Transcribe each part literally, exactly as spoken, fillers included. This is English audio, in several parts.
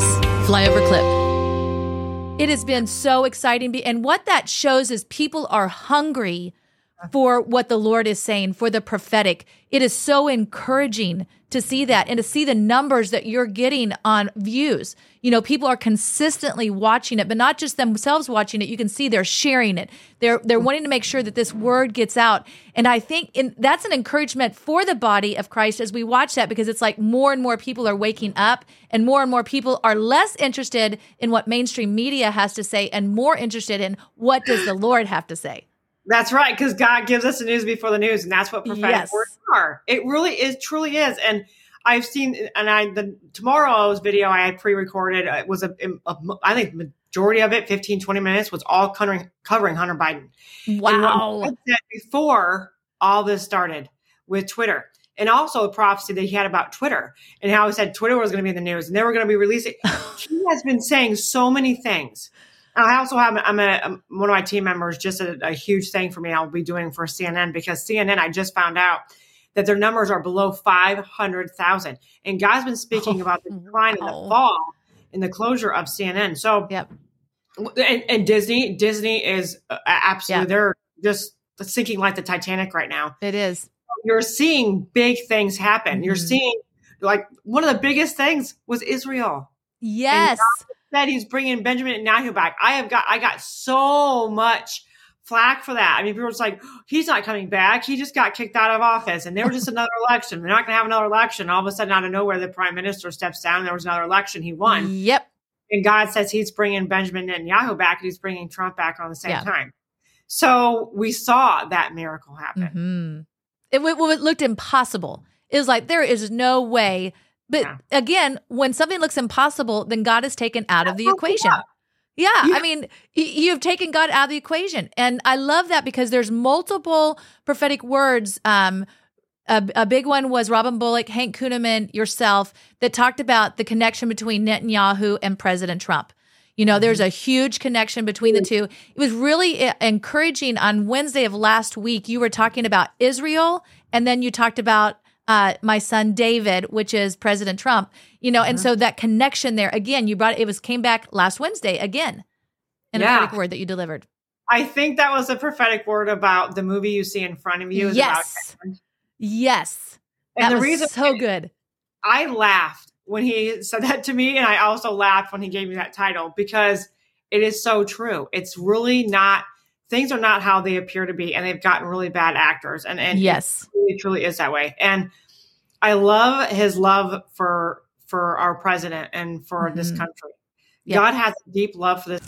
this flyover clip. It has been so exciting. And what that shows is people are hungry for what the Lord is saying, for the prophetic. It is so encouraging to see that and to see the numbers that you're getting on views. You know, people are consistently watching it, but not just themselves watching it. You can see they're sharing it. They're they're wanting to make sure that this word gets out. And I think in, that's an encouragement for the body of Christ as we watch that, because it's like more and more people are waking up and more and more people are less interested in what mainstream media has to say and more interested in what does the Lord have to say. That's right, because God gives us the news before the news, and that's what prophetic yes. words are. It really is, truly is. And I've seen, and I the tomorrow's video I had pre-recorded, it was, a, a, I think majority of it, fifteen, twenty minutes, was all covering, covering Hunter Biden. Wow. And I said before all this started with Twitter, and also a prophecy that he had about Twitter, and how he said Twitter was going to be in the news, and they were going to be releasing. He has been saying so many things. I also have, I'm a, I'm one of my team members, just a, a huge thing for me I'll be doing for C N N, because C N N, I just found out that their numbers are below five hundred thousand. And God's been speaking oh, about the decline wow. and the fall and the closure of C N N. So, yep. and, and Disney, Disney is absolutely, yep. they're just sinking like the Titanic right now. It is. You're seeing big things happen. Mm-hmm. You're seeing, like, one of the biggest things was Israel. Yes. That he's bringing Benjamin Netanyahu back. I have got, I got so much flack for that. I mean, people were just like, he's not coming back. He just got kicked out of office, and there was just another election. They're not going to have another election. All of a sudden, out of nowhere, the prime minister steps down. And there was another election. He won. Yep. And God says he's bringing Benjamin Netanyahu back, and he's bringing Trump back on the same yeah. time. So we saw that miracle happen. Mm-hmm. It, well, it looked impossible. It was like, there is no way. But yeah. again, when something looks impossible, then God is taken out of the equation. Yeah. yeah. I mean, you've taken God out of the equation. And I love that, because there's multiple prophetic words. Um, a, a big one was Robin Bullock, Hank Kuneman, yourself, that talked about the connection between Netanyahu and President Trump. You know, there's a huge connection between the two. It was really encouraging. On Wednesday of last week, you were talking about Israel, and then you talked about Uh, my son, David, which is President Trump, you know, mm-hmm. and so that connection there, again, you brought it, it was came back last Wednesday again, in yeah. a prophetic word that you delivered. I think that was a prophetic word about the movie you see in front of you. Is yes. About yes. And that the was reason so good. I laughed when he said that to me. And I also laughed when he gave me that title, because it is so true. It's really not, things are not how they appear to be, and they've gotten really bad actors. And, and yes, it truly is that way. And I love his love for, for our president and for mm-hmm. this country. Yep. God has a deep love for this.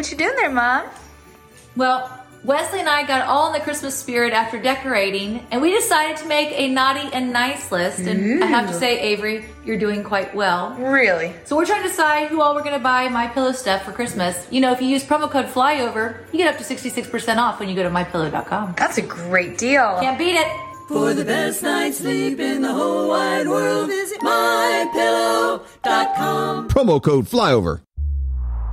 What you doing there, Mom? Well, Wesley and I got all in the Christmas spirit after decorating, and we decided to make a naughty and nice list. And Ooh. I have to say, Avery, you're doing quite well. Really? So we're trying to decide who all we're going to buy MyPillow stuff for Christmas. You know, if you use promo code FLYOVER, you get up to sixty-six percent off when you go to my pillow dot com. That's a great deal. Can't beat it. For the best night's sleep in the whole wide world, visit my pillow dot com. Promo code FLYOVER.